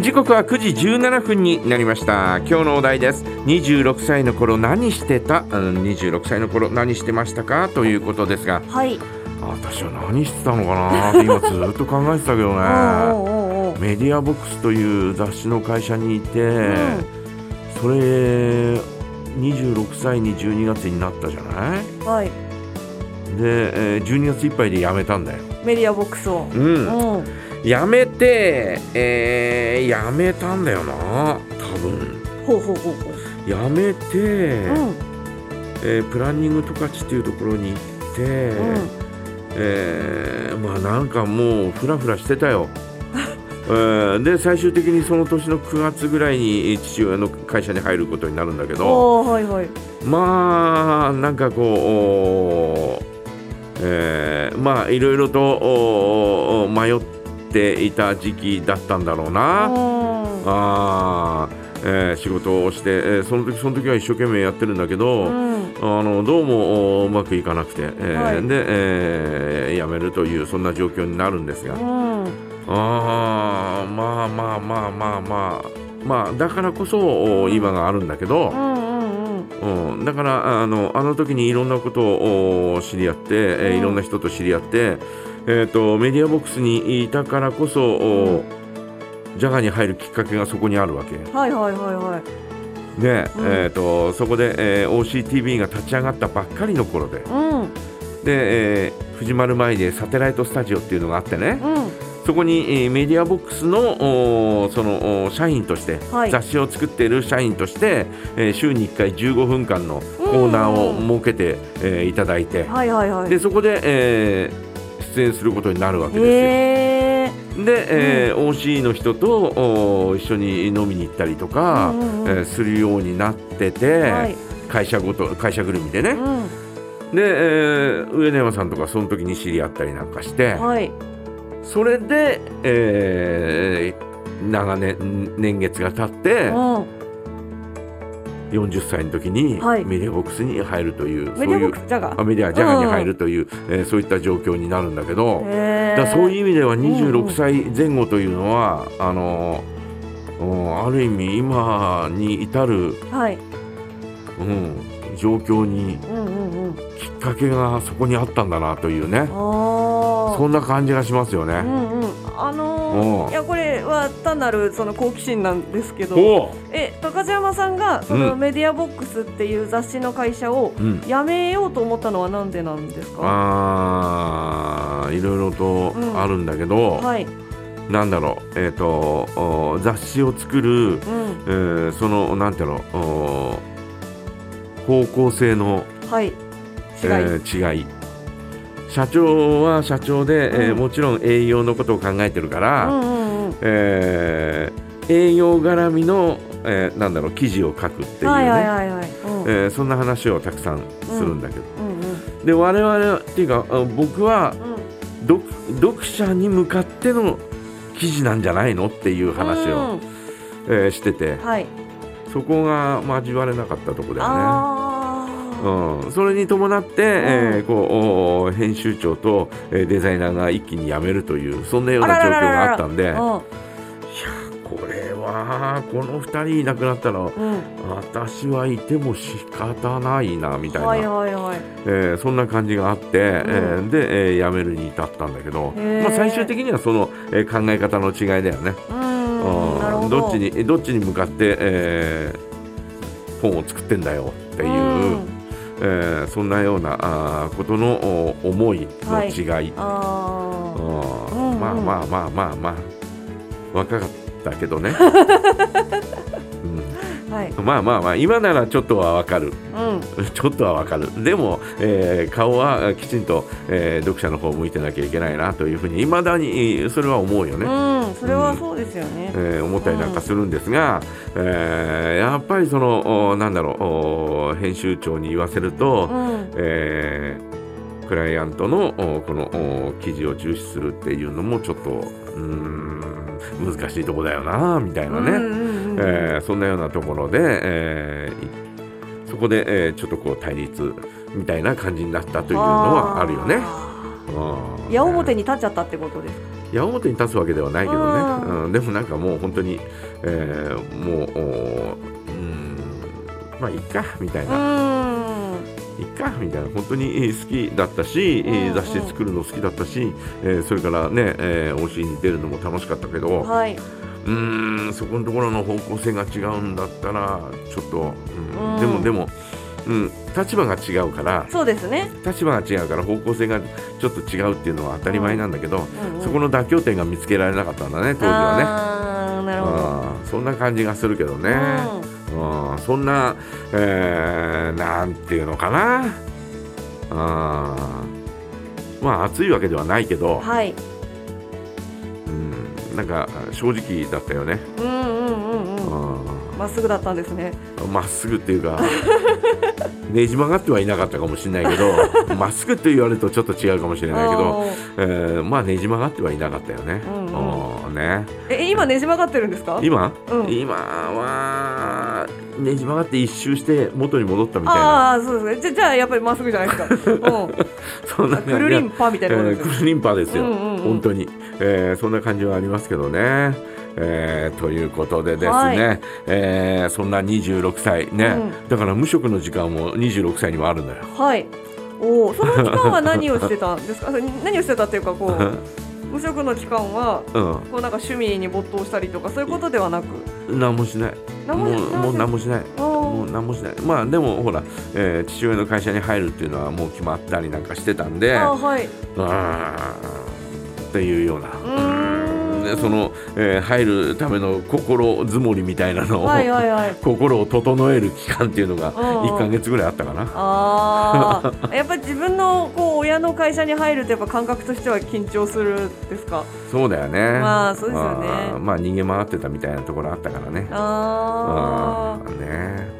時刻は9時17分になりました。今日のお題です。26歳の頃何してた、26歳の頃何してましたかということですが、はい、私は何してたのかなって今ずっと考えてたけどねメディアボックスという雑誌の会社にいて、それ26歳に12月になったじゃない、はい、で12月いっぱいで辞めたんだよ、メディアボックスを、うん、辞めて、辞めたんだよな多分。ほうほうほうほう。辞めて、プランニング十勝っていうところに行って、まあなんかもうフラフラしてたよで最終的にその年の9月ぐらいに父親の会社に入ることになるんだけど、はいはい、まあなんかこう、まあいろいろと迷っていた時期だったんだろうな。仕事をして、その時は一生懸命やってるんだけど、どうもうまくいかなくて、はい、で、辞めるというそんな状況になるんですが、まあだからこそ今があるんだけど、だからあの時にいろんなことを知り合って、いろんな人と知り合って、メディアボックスにいたからこそジャガに入るきっかけがそこにあるわけ。はいはいはいはい。で、そこで、OCTV が立ち上がったばっかりの頃で、で、藤丸前でサテライトスタジオっていうのがあってね。そこにメディアボックスのその社員として、雑誌を作っている社員として週に1回15分間のコーナーを設けていただいて、でそこで出演することになるわけですよ。で、OC の人と一緒に飲みに行ったりとかするようになってて、会社ぐるみでね。で、上野山さんとかその時に知り合ったりなんかして、それで、長年年月が経って40歳の時にメディアボックスに入るという、そういうメディアジャガに入るという、そういった状況になるんだけど、だそういう意味では26歳前後というのは、ある意味今に至る、状況にきっかけがそこにあったんだなというね、そんな感じがしますよね。いやこれは単なるその好奇心なんですけど、高津山さんがそのメディアボックスっていう雑誌の会社を辞めようと思ったのはなんでなんですか？いろいろとあるんだけど、なんだろう、雑誌を作る、そのなんていうの方向性の、違い。社長は社長で、もちろん営業のことを考えてるから、営業絡みの、なんだろう、記事を書くっていうね、そんな話をたくさんするんだけど、で我々っていうか僕は、読者に向かっての記事なんじゃないのっていう話を、してて、そこが交われなかったところだよね。それに伴って、こう編集長とデザイナーが一気に辞めるというそんなような状況があったんで、これはこの2人いなくなったら、私はいても仕方ないなみたいな、そんな感じがあって、で、辞めるに至ったんだけど、最終的にはその、考え方の違いだよね。どっちに向かって、本を作ってんだよっていう、そんなようなことの思いの違い、まあ若かったけどね、まあ今ならちょっとはわかる、ちょっとはわかる。でも、顔はきちんと、読者の方向いてなきゃいけないなというふうに未だにそれは思うよね。それはそうですよね、思ったりなんかするんですが、やっぱりそのなんだろう、編集長に言わせると、クライアントのこの記事を重視するっていうのもちょっと難しいとこだよなみたいなね、そんなようなところで、そこで、ちょっとこう対立みたいな感じになったというのはあるよね。矢面に立っちゃったってことですか？矢面に立つわけではないけどね、うん、でもなんかもう本当に、もう、まあいっかみたいな、いっかみたいな、本当に好きだったし、雑誌作るの好きだったし、それからね、OCに出るのも楽しかったけど、はい、そこのところの方向性が違うんだったらちょっと、うん、でも、うん、立場が違うからそうですね、立場が違うから方向性がちょっと違うっていうのは当たり前なんだけど、うんうんうん、そこの妥協点が見つけられなかったんだね当時はね。あ、なるほど。そんな感じがするけどね、うんうん、そんな、なんていうのかな、まあ熱いわけではないけど、はい、うん、なんか正直だったよね。まっすぐだったんですね。まっすぐっていうかねじ曲がってはいなかったかもしれないけどまっすぐって言われるとちょっと違うかもしれないけど、まあねじ曲がってはいなかったよね、うんうん、ねえ、今ねじ曲がってるんですか？今、うん、今はねじ曲がって一周して元に戻ったみたいな。あ、そうですね。じゃあやっぱりまっすぐじゃないですかそんなくるりんぱみたいなことです、くるりんぱですよ、うんうんうん、本当に、そんな感じはありますけどね。ということでですね、はい、そんな26歳ね、うん、だから無職の時間も26歳にはあるのよ。はい。お、その期間は何をしてたんですか？何をしてたっていうか、こう無職の期間は、うん、こうなんか趣味に没頭したりとかそういうことではなく、何もしない。もう何もしない。もう何もしない。まあでもほら、父親の会社に入るっていうのはもう決まったりなんかしてたんで、あ、はい、っていうような、その、入るための心づもりみたいなのを、はいはいはい、心を整える期間っていうのが1ヶ月ぐらいあったかな。ああやっぱり自分のこう親の会社に入るとやっぱ感覚としては緊張するですか？そうだよね。まあそうですよね。まあ逃げ回ってたみたいなところあったからね。ああね。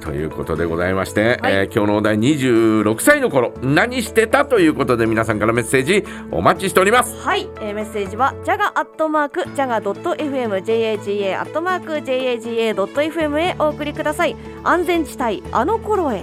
ということでございまして、はい、今日のお題26歳の頃何してたということで皆さんからメッセージお待ちしております。はい、メッセージは jaga@jaga.fm jaga@jaga.fm へお送りください。安全地帯あの頃へ。